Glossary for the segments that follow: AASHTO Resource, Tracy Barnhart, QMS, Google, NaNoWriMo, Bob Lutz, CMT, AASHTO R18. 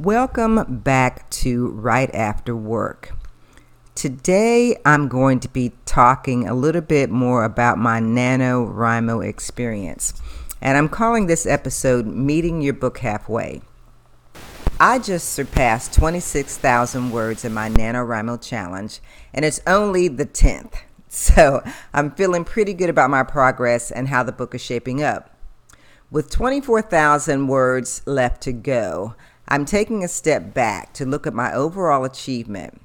Welcome back to Right After Work. Today I'm going to be talking a little bit more about my NaNoWriMo experience, and I'm calling this episode Meeting Your Book Halfway. I just surpassed 26,000 words in my NaNoWriMo challenge, and it's only the 10th, so I'm feeling pretty good about my progress and how the book is shaping up. With 24,000 words left to go, I'm taking a step back to look at my overall achievement,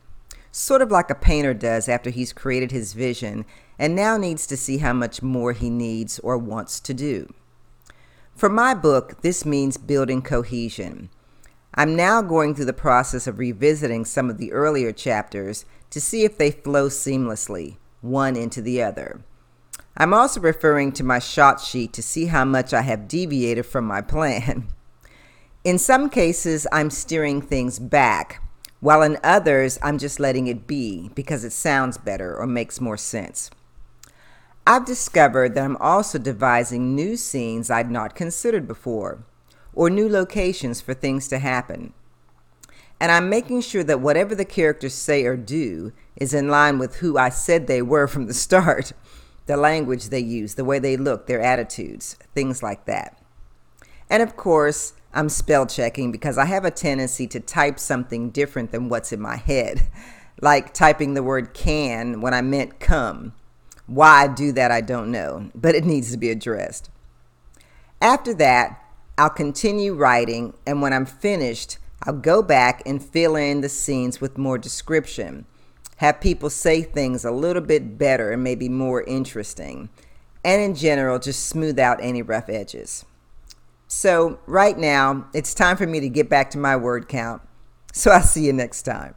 sort of like a painter does after he's created his vision and now needs to see how much more he needs or wants to do. For my book, this means building cohesion. I'm now going through the process of revisiting some of the earlier chapters to see if they flow seamlessly, one into the other. I'm also referring to my shot sheet to see how much I have deviated from my plan. In some cases, I'm steering things back, while in others, I'm just letting it be because it sounds better or makes more sense. I've discovered that I'm also devising new scenes I'd not considered before, or new locations for things to happen. And I'm making sure that whatever the characters say or do is in line with who I said they were from the start, the language they use, the way they look, their attitudes, things like that. And of course, I'm spell checking because I have a tendency to type something different than what's in my head, like typing the word can when I meant come. Why I do that, I don't know, but it needs to be addressed. After that, I'll continue writing, and when I'm finished, I'll go back and fill in the scenes with more description, have people say things a little bit better and maybe more interesting, and in general, just smooth out any rough edges. So right now, it's time for me to get back to my word count. So I'll see you next time.